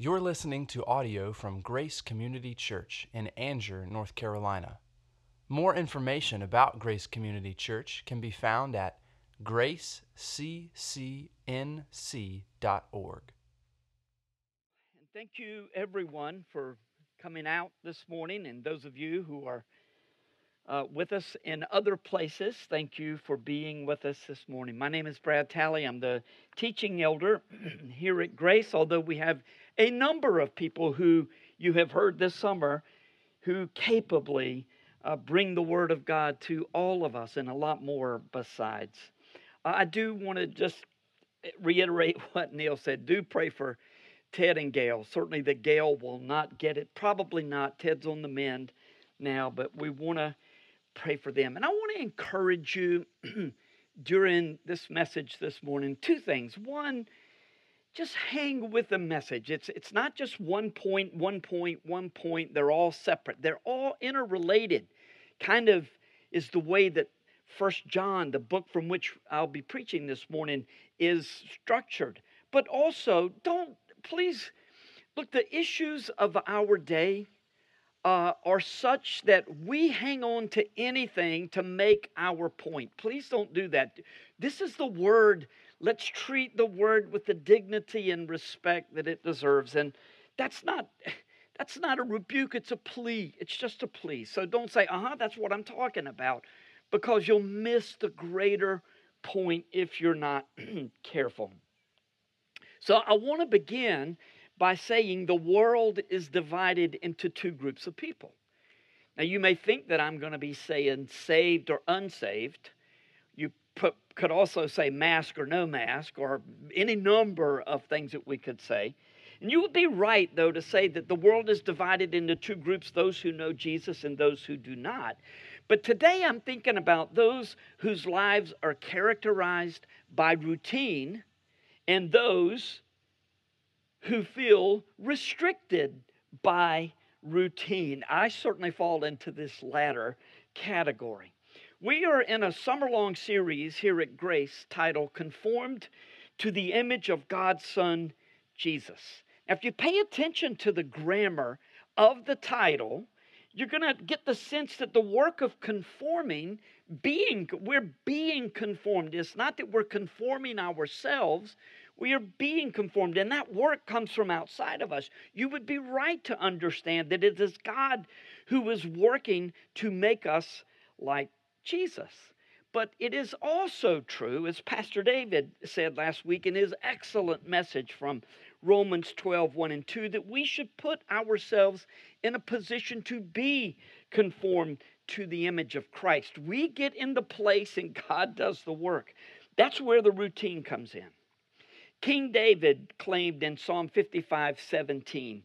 You're listening to audio from Grace Community Church in Anger, North Carolina. More information about Grace Community Church can be found at graceccnc.org. And thank you, everyone, for coming out this morning, and those of you who are with us in other places, thank you for being with us this morning. My name is Brad Talley. I'm the teaching elder here at Grace, although we have a number of people who you have heard this summer who capably bring the Word of God to all of us and a lot more besides. I do want to just reiterate what Neil said. Do pray for Ted and Gail. Certainly that Gail will not get it. Probably not. Ted's on the mend now, but we want to pray for them. And I want to encourage you during this message this morning, two things. One, just hang with the message. It's not just one point. They're all separate. They're all interrelated. Kind of is the way that 1 John, the book from which I'll be preaching this morning, is structured. But also, the issues of our day are such that we hang on to anything to make our point. Please don't do that. This is the Word. Let's treat the Word with the dignity and respect that it deserves. And that's not a rebuke. It's a plea. It's just a plea. So don't say, that's what I'm talking about, because you'll miss the greater point if you're not careful. So I want to begin by saying the world is divided into two groups of people. Now, you may think that I'm going to be saying saved or unsaved. You could also say mask or no mask, or any number of things that we could say. And you would be right, though, to say that the world is divided into two groups, those who know Jesus and those who do not. But today I'm thinking about those whose lives are characterized by routine and those who feel restricted by routine. I certainly fall into this latter category. We are in a summer-long series here at Grace titled Conformed to the Image of God's Son, Jesus. Now, if you pay attention to the grammar of the title, you're going to get the sense that the work of conforming, we're being conformed. It's not that we're conforming ourselves. We are being conformed, and that work comes from outside of us. You would be right to understand that it is God who is working to make us like Jesus. But it is also true, as Pastor David said last week in his excellent message from Romans 12:1-2, that we should put ourselves in a position to be conformed to the image of Christ. We get in the place, and God does the work. That's where the routine comes in. King David claimed in Psalm 55, 17,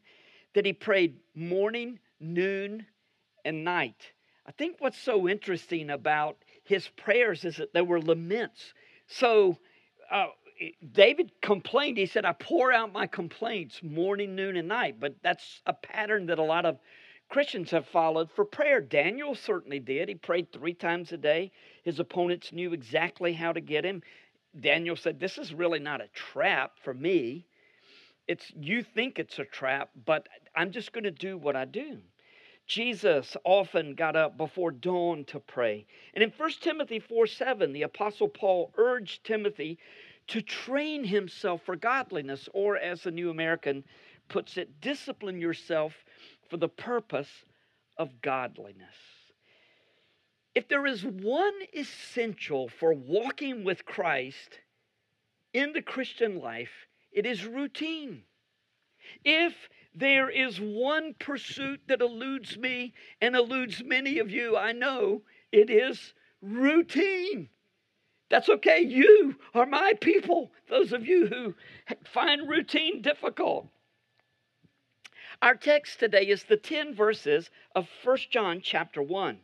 that he prayed morning, noon, and night. I think what's so interesting about his prayers is that they were laments. So David complained. He said, I pour out my complaints morning, noon, and night. But that's a pattern that a lot of Christians have followed for prayer. Daniel certainly did. He prayed 3 times a day. His opponents knew exactly how to get him. Daniel said, this is really not a trap for me. You think it's a trap, but I'm just going to do what I do. Jesus often got up before dawn to pray. And in 1 Timothy 4:7, the Apostle Paul urged Timothy to train himself for godliness, or as the New American puts it, discipline yourself for the purpose of godliness. If there is one essential for walking with Christ in the Christian life, it is routine. If there is one pursuit that eludes me and eludes many of you, I know it is routine. That's okay. You are my people, those of you who find routine difficult. Our text today is the 10 verses of 1 John chapter 1.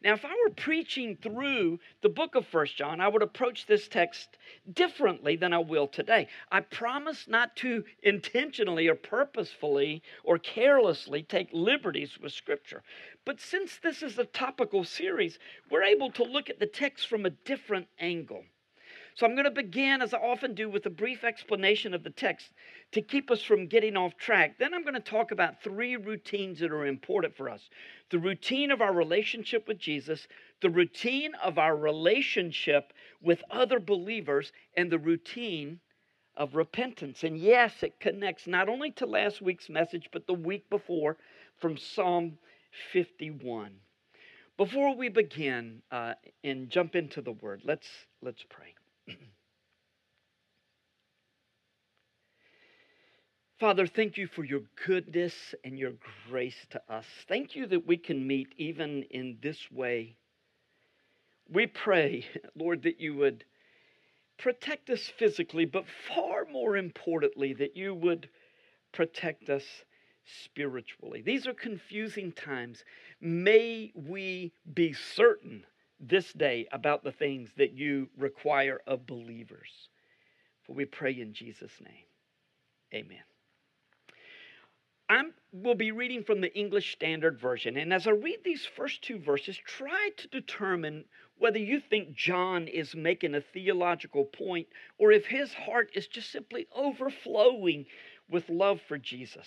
Now, if I were preaching through the book of 1 John, I would approach this text differently than I will today. I promise not to intentionally or purposefully or carelessly take liberties with Scripture. But since this is a topical series, we're able to look at the text from a different angle. So I'm going to begin, as I often do, with a brief explanation of the text to keep us from getting off track. Then I'm going to talk about three routines that are important for us. The routine of our relationship with Jesus, the routine of our relationship with other believers, and the routine of repentance. And yes, it connects not only to last week's message, but the week before from Psalm 51. Before we begin and jump into the Word, let's pray. Father, thank you for your goodness and your grace to us. Thank you that we can meet even in this way. We pray, Lord, that you would protect us physically, but far more importantly, that you would protect us spiritually. These are confusing times. May we be certain this day about the things that you require of believers. For we pray in Jesus' name. Amen. We'll be reading from the English Standard Version. And as I read these first two verses, try to determine whether you think John is making a theological point or if his heart is just simply overflowing with love for Jesus.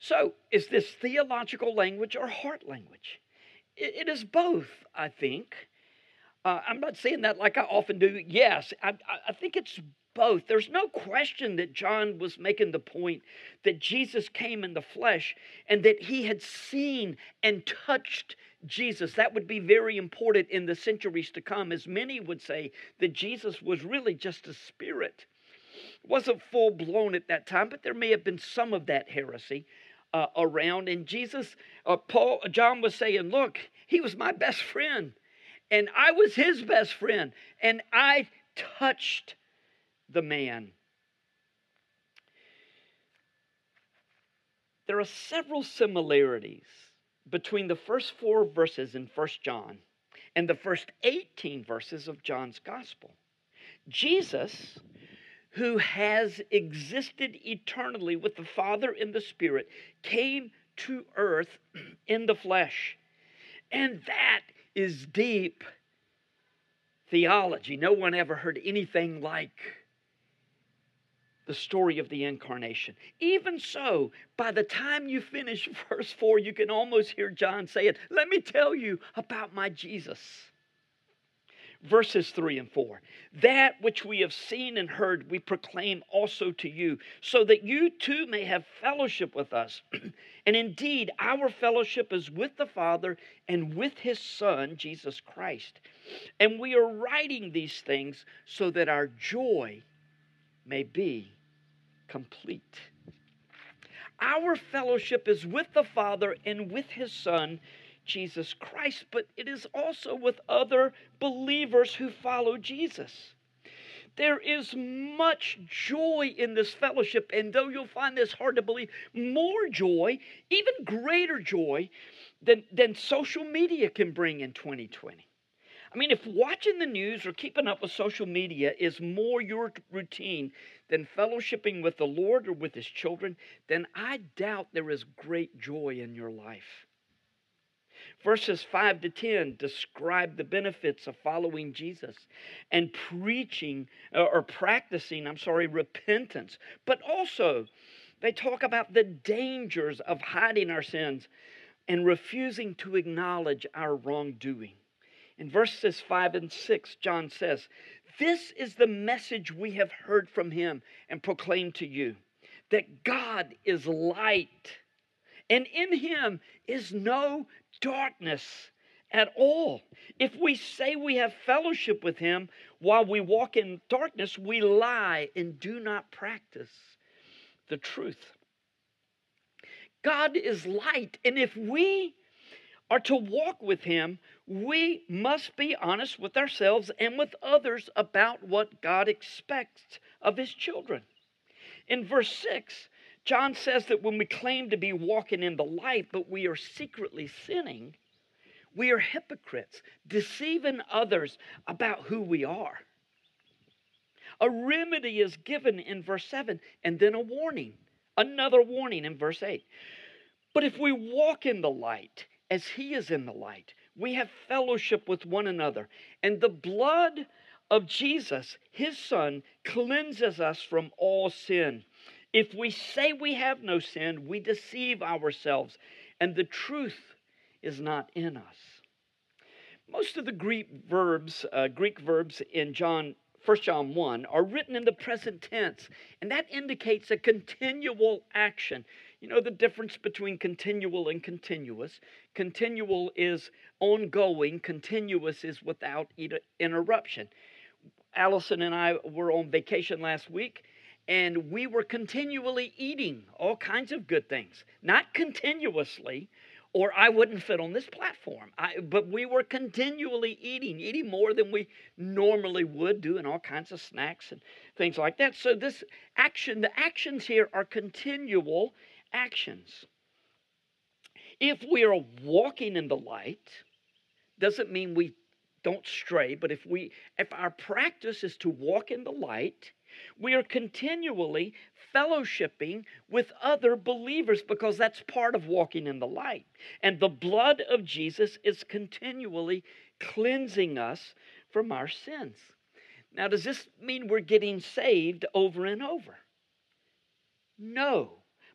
So, is this theological language or heart language? It is both, I think. I'm not saying that like I often do. Yes, I think it's both. There's no question that John was making the point that Jesus came in the flesh and that he had seen and touched Jesus. That would be very important in the centuries to come, as many would say that Jesus was really just a spirit. It wasn't full-blown at that time, but there may have been some of that heresy around. And John was saying, look, he was my best friend, and I was his best friend, and I touched the man. There are several similarities between the first four verses in 1 John and the first 18 verses of John's gospel. Jesus, who has existed eternally with the Father in the Spirit, came to earth in the flesh. And that is deep theology. No one ever heard anything like the story of the incarnation. Even so, by the time you finish verse 4, you can almost hear John saying, let me tell you about my Jesus. Verses 3 and 4, that which we have seen and heard we proclaim also to you, so that you too may have fellowship with us. And indeed, our fellowship is with the Father and with his Son, Jesus Christ. And we are writing these things so that our joy may be complete. Our fellowship is with the Father and with his Son, Jesus Christ, but it is also with other believers who follow Jesus. There is much joy in this fellowship, and though you'll find this hard to believe, more joy, even greater joy than social media can bring in 2020. I mean, if watching the news or keeping up with social media is more your routine than fellowshipping with the Lord or with his children, then I doubt there is great joy in your life. Verses 5 to 10 describe the benefits of following Jesus and practicing repentance. But also, they talk about the dangers of hiding our sins and refusing to acknowledge our wrongdoing. In verses 5 and 6, John says, this is the message we have heard from him and proclaimed to you, that God is light, and in him is no darkness at all. If we say we have fellowship with him while we walk in darkness, we lie and do not practice the truth. God is light, and if we are to walk with him, we must be honest with ourselves and with others about what God expects of his children. In verse 6, John says that when we claim to be walking in the light, but we are secretly sinning, we are hypocrites, deceiving others about who we are. A remedy is given in verse 7, and then a warning, another warning in verse 8. But if we walk in the light as he is in the light, we have fellowship with one another, and the blood of Jesus, his son, cleanses us from all sin. If we say we have no sin, we deceive ourselves, and the truth is not in us. Most of the Greek verbs in 1 John 1 are written in the present tense, and that indicates a continual action. You know the difference between continual and continuous. Continual is ongoing. Continuous is without interruption. Allison and I were on vacation last week, and we were continually eating all kinds of good things. Not continuously, or I wouldn't fit on this platform. But we were continually eating more than we normally would, doing all kinds of snacks and things like that. So this action, the actions here are continual actions. If we are walking in the light, doesn't mean we don't stray, but if our practice is to walk in the light, we are continually fellowshipping with other believers because that's part of walking in the light. And the blood of Jesus is continually cleansing us from our sins. Now, does this mean we're getting saved over and over? No,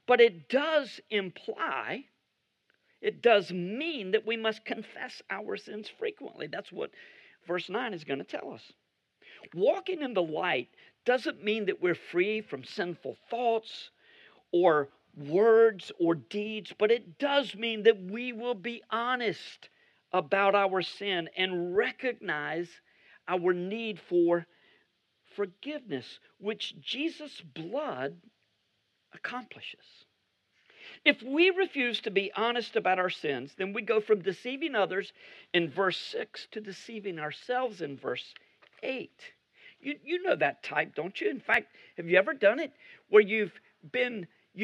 but it does imply, it does mean that we must confess our sins frequently. That's what verse 9 is going to tell us. Walking in the light doesn't mean that we're free from sinful thoughts or words or deeds, but it does mean that we will be honest about our sin and recognize our need for forgiveness, which Jesus' blood accomplishes. If we refuse to be honest about our sins, then we go from deceiving others in verse 6 to deceiving ourselves in verse 8. You know that type, don't you? In fact, have you ever done it where you've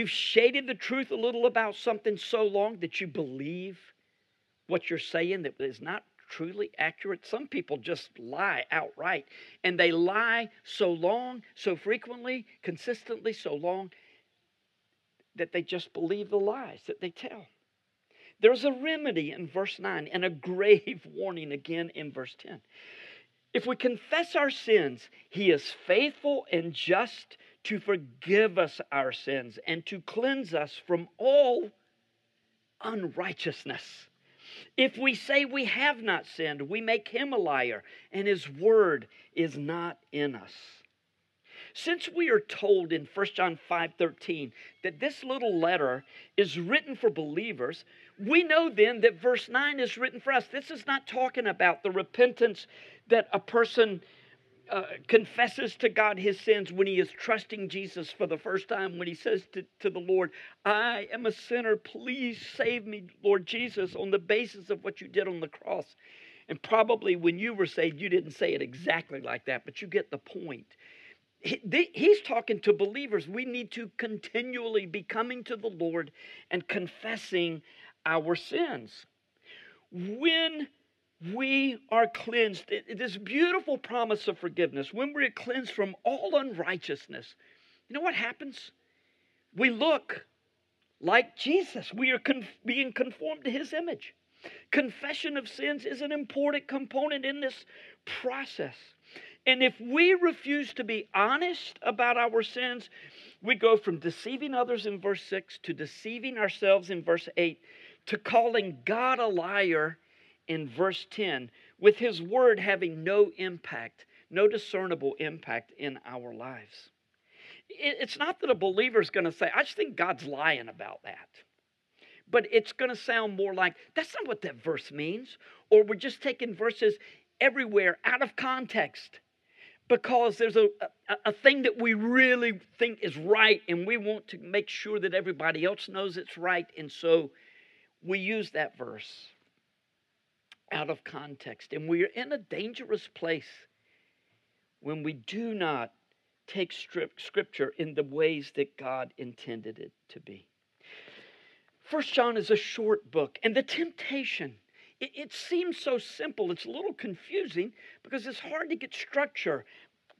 shaded the truth a little about something so long that you believe what you're saying that is not truly accurate? Some people just lie outright, and they lie so long, so frequently, consistently so long that they just believe the lies that they tell. There's a remedy in verse 9 and a grave warning again in verse 10. If we confess our sins, he is faithful and just to forgive us our sins and to cleanse us from all unrighteousness. If we say we have not sinned, we make him a liar, and his word is not in us. Since we are told in 1 John 5:13 that this little letter is written for believers, we know then that verse 9 is written for us. This is not talking about the repentance that a person confesses to God his sins when he is trusting Jesus for the first time, when he says to the Lord, I am a sinner, please save me, Lord Jesus, on the basis of what you did on the cross. And probably when you were saved, you didn't say it exactly like that, but you get the point. He's talking to believers. We need to continually be coming to the Lord and confessing our sins. When we are cleansed, this beautiful promise of forgiveness, when we are cleansed from all unrighteousness, you know what happens? We look like Jesus. We are being conformed to his image. Confession of sins is an important component in this process. And if we refuse to be honest about our sins, we go from deceiving others in verse 6 to deceiving ourselves in verse 8 to calling God a liar in verse 10, with his word having no impact, no discernible impact in our lives. It's not that a believer is going to say, I just think God's lying about that. But it's going to sound more like, that's not what that verse means. Or we're just taking verses everywhere out of context because there's a thing that we really think is right, and we want to make sure that everybody else knows it's right, and so we use that verse out of context. And we are in a dangerous place when we do not take Scripture in the ways that God intended it to be. 1 John is a short book, and the temptation, it seems so simple. It's a little confusing because it's hard to get structure,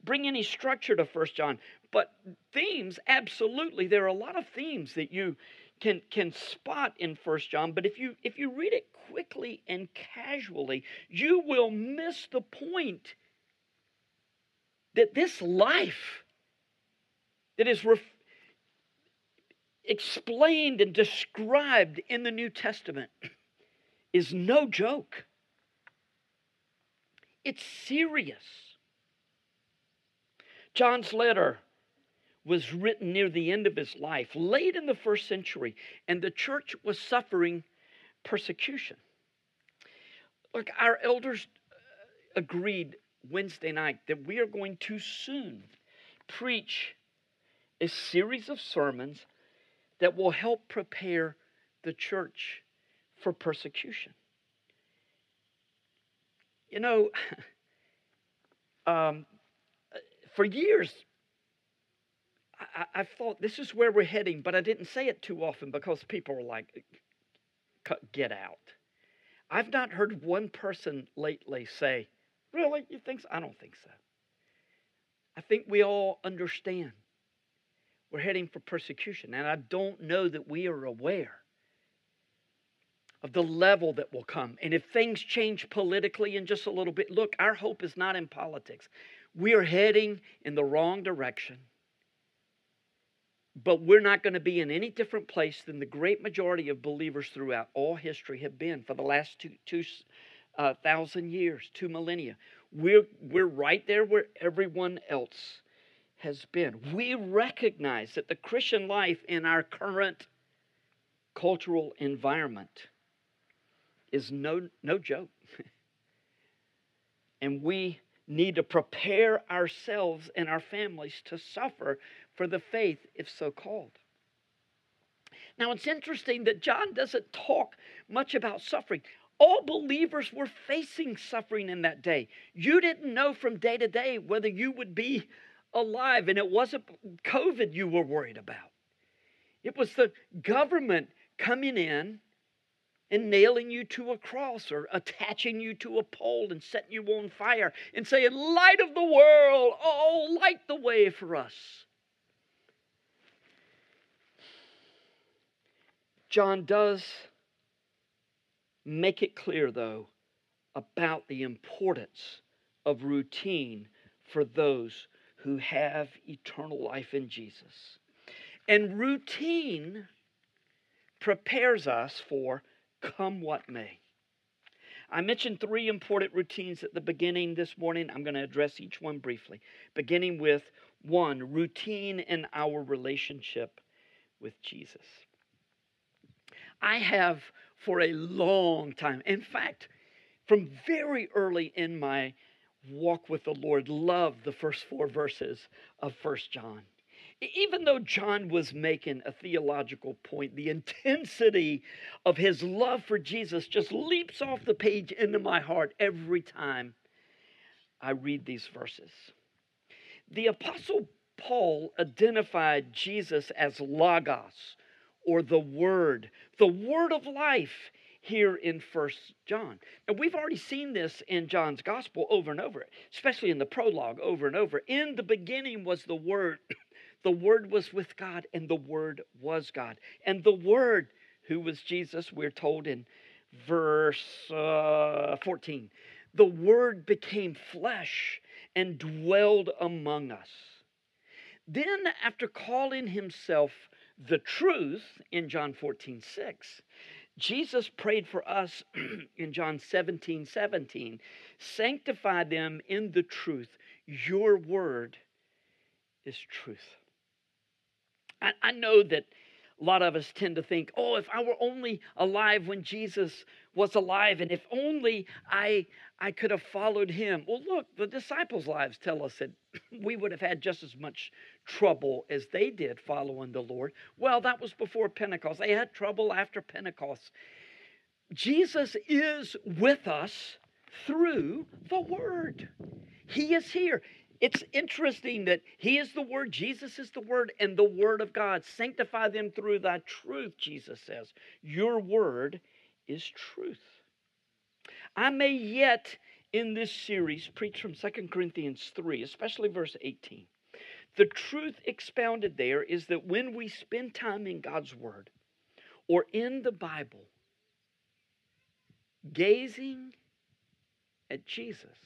bring any structure to 1 John. But themes, absolutely, there are a lot of themes that you can spot in 1 John, but if you read it quickly and casually, you will miss the point that this life that is explained and described in the New Testament is no joke. It's serious. John's letter was written near the end of his life, late in the first century, and the church was suffering persecution. Look, our elders agreed Wednesday night that we are going to soon preach a series of sermons that will help prepare the church for persecution. You know, for years, I've thought this is where we're heading, but I didn't say it too often because people are like, get out. I've not heard one person lately say, really, you think so? I don't think so. I think we all understand we're heading for persecution, and I don't know that we are aware of the level that will come. And if things change politically in just a little bit, look, our hope is not in politics. We are heading in the wrong direction, but we're not going to be in any different place than the great majority of believers throughout all history have been for the last 2,000 years, two millennia. We're right there where everyone else has been. We recognize that the Christian life in our current cultural environment is no joke. And we need to prepare ourselves and our families to suffer for the faith, if so called. Now, it's interesting that John doesn't talk much about suffering. All believers were facing suffering in that day. You didn't know from day to day whether you would be alive, and it wasn't COVID you were worried about. It was the government coming in and nailing you to a cross or attaching you to a pole and setting you on fire and saying, light of the world, oh, light the way for us. John does make it clear, though, about the importance of routine for those who have eternal life in Jesus. And routine prepares us for come what may. I mentioned three important routines at the beginning this morning. I'm going to address each one briefly, beginning with one, routine in our relationship with Jesus. I have for a long time, in fact, from very early in my walk with the Lord, loved the first four verses of 1 John. Even though John was making a theological point, the intensity of his love for Jesus just leaps off the page into my heart every time I read these verses. The Apostle Paul identified Jesus as Logos, or the Word of life here in 1 John. And we've already seen this in John's Gospel over and over, especially in the prologue over and over. In the beginning was the Word. The Word was with God, and the Word was God. And the Word, who was Jesus, we're told in verse 14, the Word became flesh and dwelled among us. Then, after calling himself the truth in John 14:6, Jesus prayed for us in John 17:17, sanctify them in the truth. Your Word is truth. I know that a lot of us tend to think, oh, if I were only alive when Jesus was alive, and if only I could have followed him. Well, look, the disciples' lives tell us that we would have had just as much trouble as they did following the Lord. Well, that was before Pentecost. They had trouble after Pentecost. Jesus is with us through the Word. He is here. It's interesting that He is the Word, Jesus is the Word, and the Word of God. Sanctify them through thy truth, Jesus says. Your Word is truth. I may yet, in this series, preach from 2 Corinthians 3, especially verse 18. The truth expounded there is that when we spend time in God's Word or in the Bible, gazing at Jesus,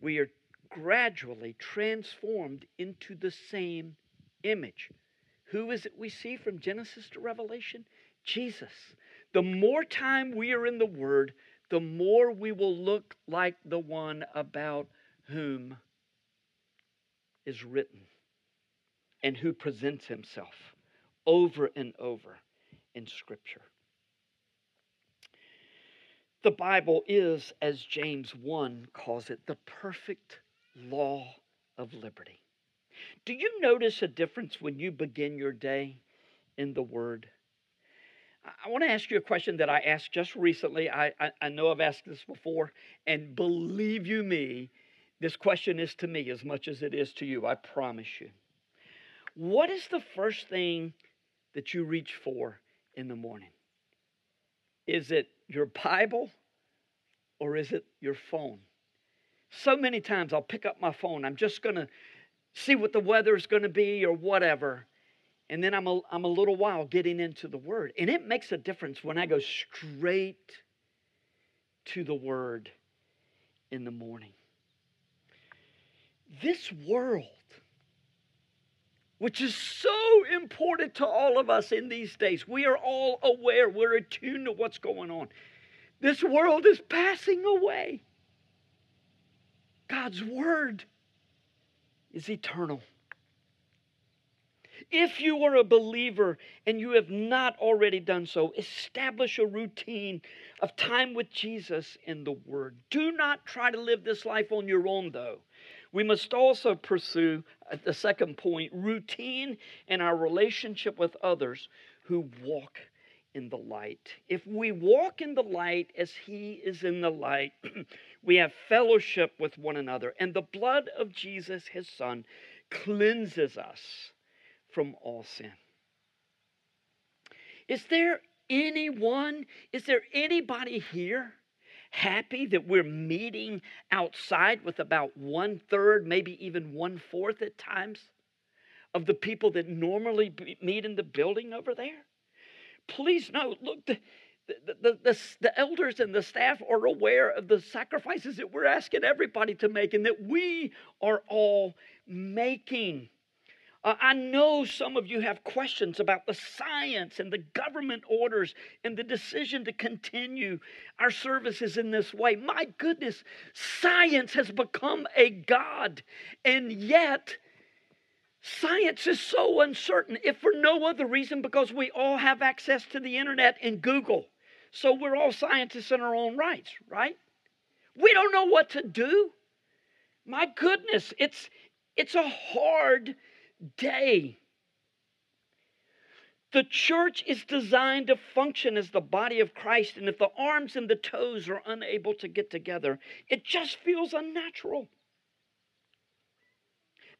we are gradually transformed into the same image. Who is it we see from Genesis to Revelation? Jesus. The more time we are in the Word, the more we will look like the one about whom is written and who presents himself over and over in Scripture. The Bible is, as James 1 calls it, the perfect law of liberty. Do you notice a difference when you begin your day in the Word? I want to ask you a question that I asked just recently. I know I've asked this before, and believe you me, this question is to me as much as it is to you, I promise you. What is the first thing that you reach for in the morning? Is it your Bible, or is it your phone? So many times I'll pick up my phone. I'm just going to see what the weather is going to be or whatever. And then I'm a little while getting into the Word. And it makes a difference when I go straight to the Word in the morning. This world, which is so important to all of us in these days. We are all aware. We're attuned to what's going on. This world is passing away. God's Word is eternal. If you are a believer and you have not already done so, establish a routine of time with Jesus in the Word. Do not try to live this life on your own, though. We must also pursue, at the second point, routine in our relationship with others who walk in the light. If we walk in the light as He is in the light, we have fellowship with one another. And the blood of Jesus, His Son, cleanses us from all sin. Is there anybody here happy that we're meeting outside with about 1/3, maybe even 1/4 at times of the people that normally meet in the building over there? Please note, look, the elders and the staff are aware of the sacrifices that we're asking everybody to make and that we are all making. I know some of you have questions about the science and the government orders and the decision to continue our services in this way. My goodness, science has become a god, and yet science is so uncertain, if for no other reason, because we all have access to the internet and Google. So we're all scientists in our own rights, right? We don't know what to do. My goodness, it's a hard day. The church is designed to function as the body of Christ, and if the arms and the toes are unable to get together, it just feels unnatural.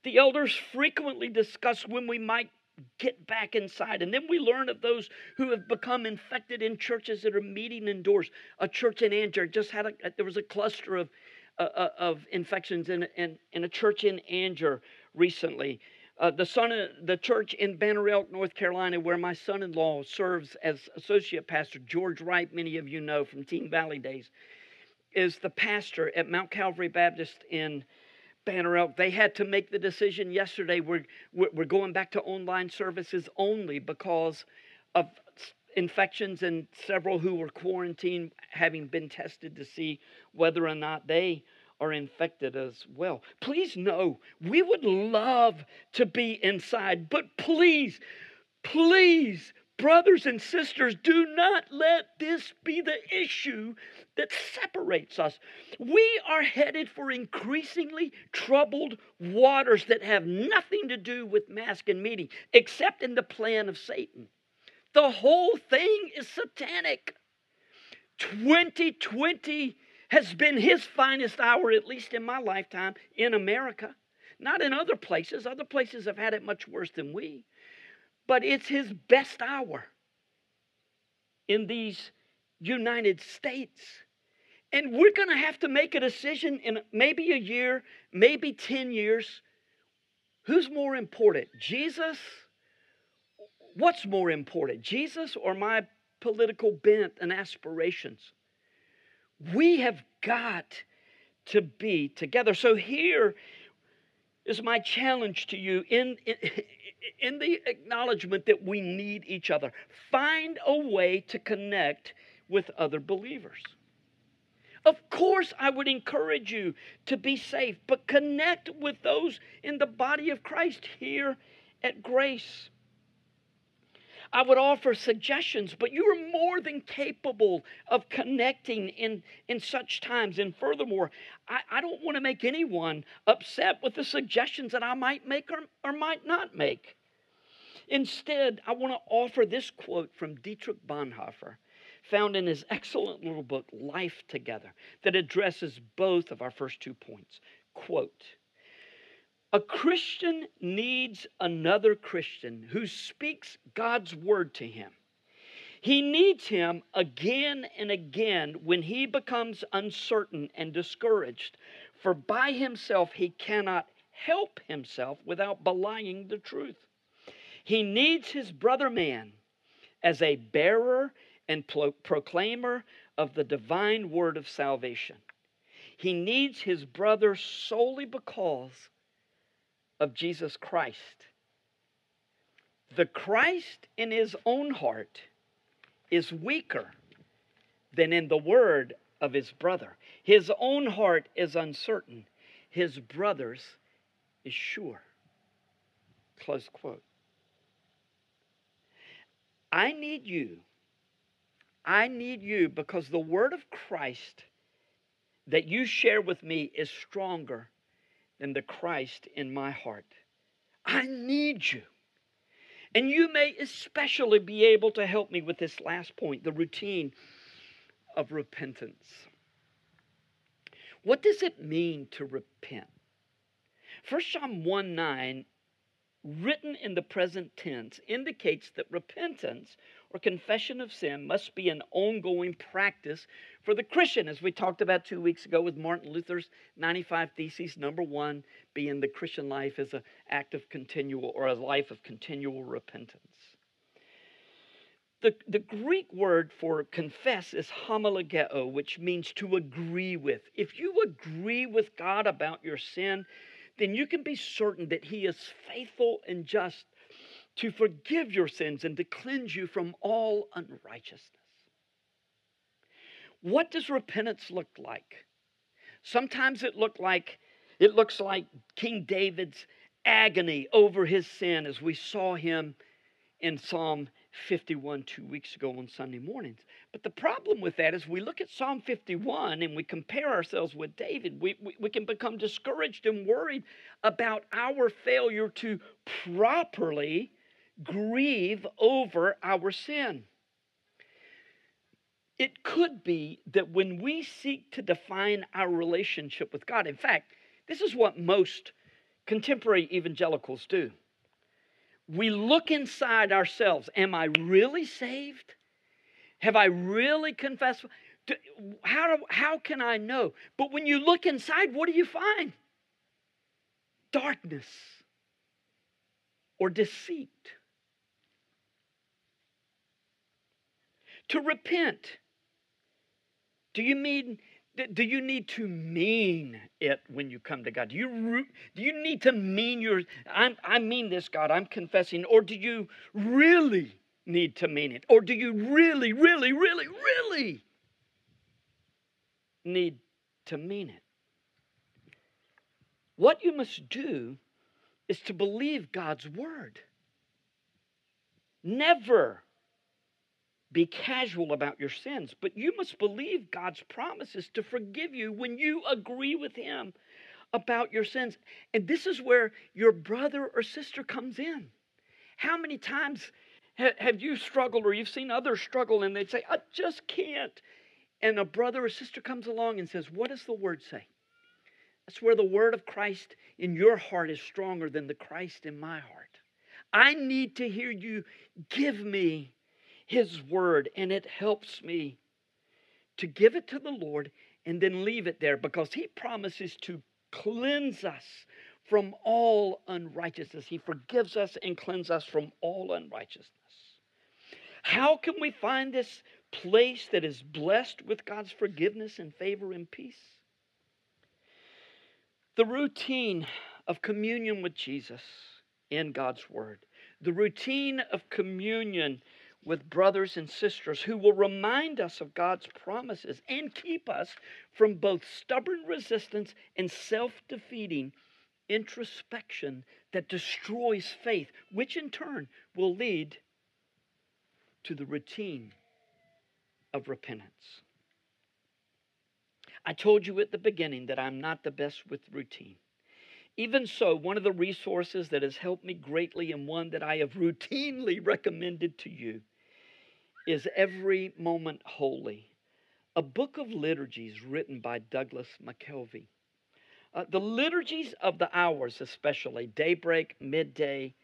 The elders frequently discuss when we might get back inside, and then we learn of those who have become infected in churches that are meeting indoors. A church in Anger just had there was a cluster of infections in a church in Anger recently. The church in Banner Elk, North Carolina, where my son-in-law serves as associate pastor, George Wright, many of you know from Team Valley Days, is the pastor at Mount Calvary Baptist in Banner Elk. They had to make the decision yesterday, we're going back to online services only because of infections and several who were quarantined having been tested to see whether or not they are infected as well. Please know, we would love to be inside, but please, brothers and sisters, do not let this be the issue that separates us. We are headed for increasingly troubled waters that have nothing to do with mask and meeting, except in the plan of Satan. The whole thing is satanic. 2020 has been his finest hour, at least in my lifetime, in America. Not in other places. Other places have had it much worse than we. But it's his best hour in these United States. And we're going to have to make a decision in maybe a year, maybe 10 years. Who's more important? Jesus? What's more important? Jesus or my political bent and aspirations? We have got to be together. So here is my challenge to you in the acknowledgement that we need each other. Find a way to connect with other believers. Of course, I would encourage you to be safe, but connect with those in the body of Christ here at Grace. I would offer suggestions, but you are more than capable of connecting in such times. And furthermore, I don't want to make anyone upset with the suggestions that I might make or might not make. Instead, I want to offer this quote from Dietrich Bonhoeffer, found in his excellent little book, Life Together, that addresses both of our first two points. Quote, "A Christian needs another Christian who speaks God's word to him. He needs him again and again when he becomes uncertain and discouraged, for by himself he cannot help himself without belying the truth. He needs his brother man as a bearer and proclaimer of the divine word of salvation. He needs his brother solely because of Jesus Christ. The Christ in his own heart is weaker than in the word of his brother. His own heart is uncertain. His brother's is sure." Close quote. I need you. I need you because the word of Christ that you share with me is stronger than the Christ in my heart. I need you. And you may especially be able to help me with this last point, the routine of repentance. What does it mean to repent? 1 John 1:9, written in the present tense, indicates that repentance or confession of sin must be an ongoing practice for the Christian, as we talked about 2 weeks ago with Martin Luther's 95 Theses, number one, being the Christian life is an act of continual, or a life of continual repentance. The Greek word for confess is homologeo, which means to agree with. If you agree with God about your sin, then you can be certain that he is faithful and just to forgive your sins and to cleanse you from all unrighteousness. What does repentance look like? Sometimes it looks like King David's agony over his sin, as we saw him in Psalm 51 2 weeks ago on Sunday mornings. But the problem with that is we look at Psalm 51 and we compare ourselves with David. We can become discouraged and worried about our failure to properly grieve over our sin. It could be that when we seek to define our relationship with God, in fact, this is what most contemporary evangelicals do. We look inside ourselves. Am I really saved? Have I really confessed? How can I know? But when you look inside, what do you find? Darkness or deceit. To repent, do you need to mean it when you come to God? Do you need to mean I mean this, God, I'm confessing? Or do you really need to mean it? Or do you really, really, really, really need to mean it? What you must do is to believe God's word. Never be casual about your sins, but you must believe God's promises to forgive you when you agree with him about your sins. And this is where your brother or sister comes in. How many times have you struggled, or you've seen others struggle, and they'd say, I just can't. and a brother or sister comes along and says, what does the Word say? That's where the Word of Christ in your heart is stronger than the Christ in my heart. I need to hear you give me His Word, and it helps me to give it to the Lord and then leave it there, because He promises to cleanse us from all unrighteousness. He forgives us and cleanses us from all unrighteousness. How can we find this place that is blessed with God's forgiveness and favor and peace? The routine of communion with Jesus in God's Word. The routine of communion with brothers and sisters who will remind us of God's promises and keep us from both stubborn resistance and self-defeating introspection that destroys faith, which in turn will lead to the routine of repentance. I told you at the beginning that I'm not the best with routine. Even so, one of the resources that has helped me greatly and one that I have routinely recommended to you is Every Moment Holy, a book of liturgies written by Douglas McKelvey. The liturgies of the hours, especially daybreak, midday,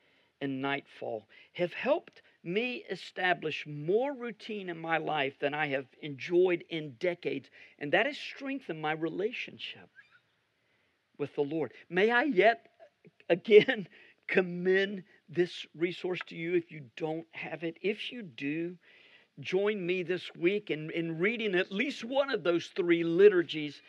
and nightfall, have helped me establish more routine in my life than I have enjoyed in decades, and that has strengthened my relationship with the Lord. May I yet again commend this resource to you if you don't have it. If you do, join me this week in reading at least one of those three liturgies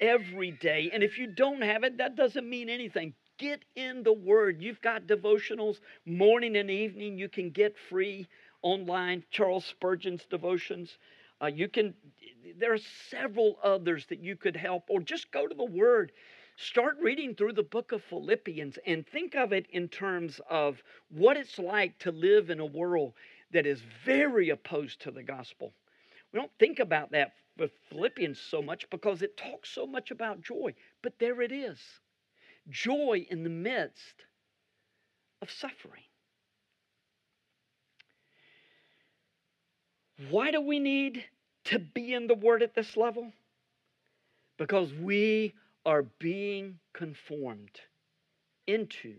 every day. And if you don't have it, that doesn't mean anything. Get in the Word. You've got devotionals morning and evening. You can get free online, Charles Spurgeon's devotions. There are several others that you could help, or just go to the Word. Start reading through the book of Philippians and think of it in terms of what it's like to live in a world that is very opposed to the gospel. We don't think about that with Philippians so much because it talks so much about joy, but there it is. Joy in the midst of suffering. Why do we need to be in the Word at this level? Because we are being conformed into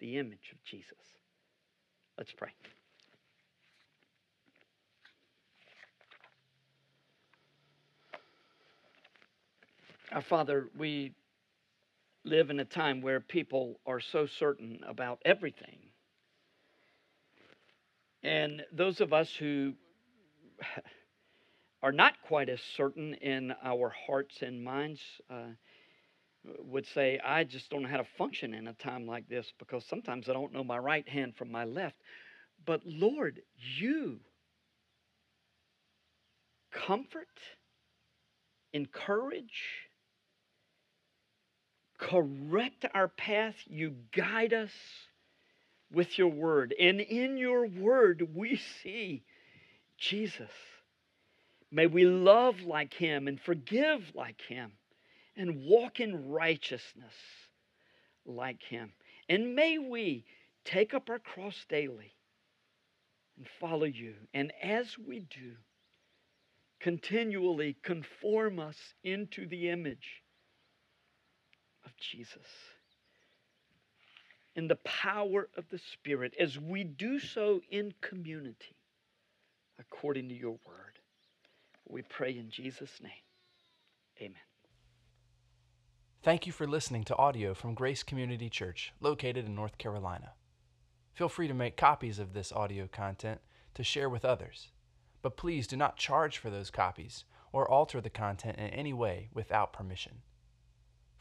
the image of Jesus. Let's pray. Our Father, we live in a time where people are so certain about everything. And those of us who are not quite as certain in our hearts and minds would say, I just don't know how to function in a time like this because sometimes I don't know my right hand from my left. But Lord, you comfort, encourage, correct our path. You guide us with your Word. And in your Word, we see Jesus. May we love like Him and forgive like Him and walk in righteousness like Him. And may we take up our cross daily and follow you. And as we do, continually conform us into the image of Jesus. In the power of the Spirit, as we do so in community, according to your Word. We pray in Jesus' name. Amen. Thank you for listening to audio from Grace Community Church, located in North Carolina. Feel free to make copies of this audio content to share with others, but please do not charge for those copies or alter the content in any way without permission.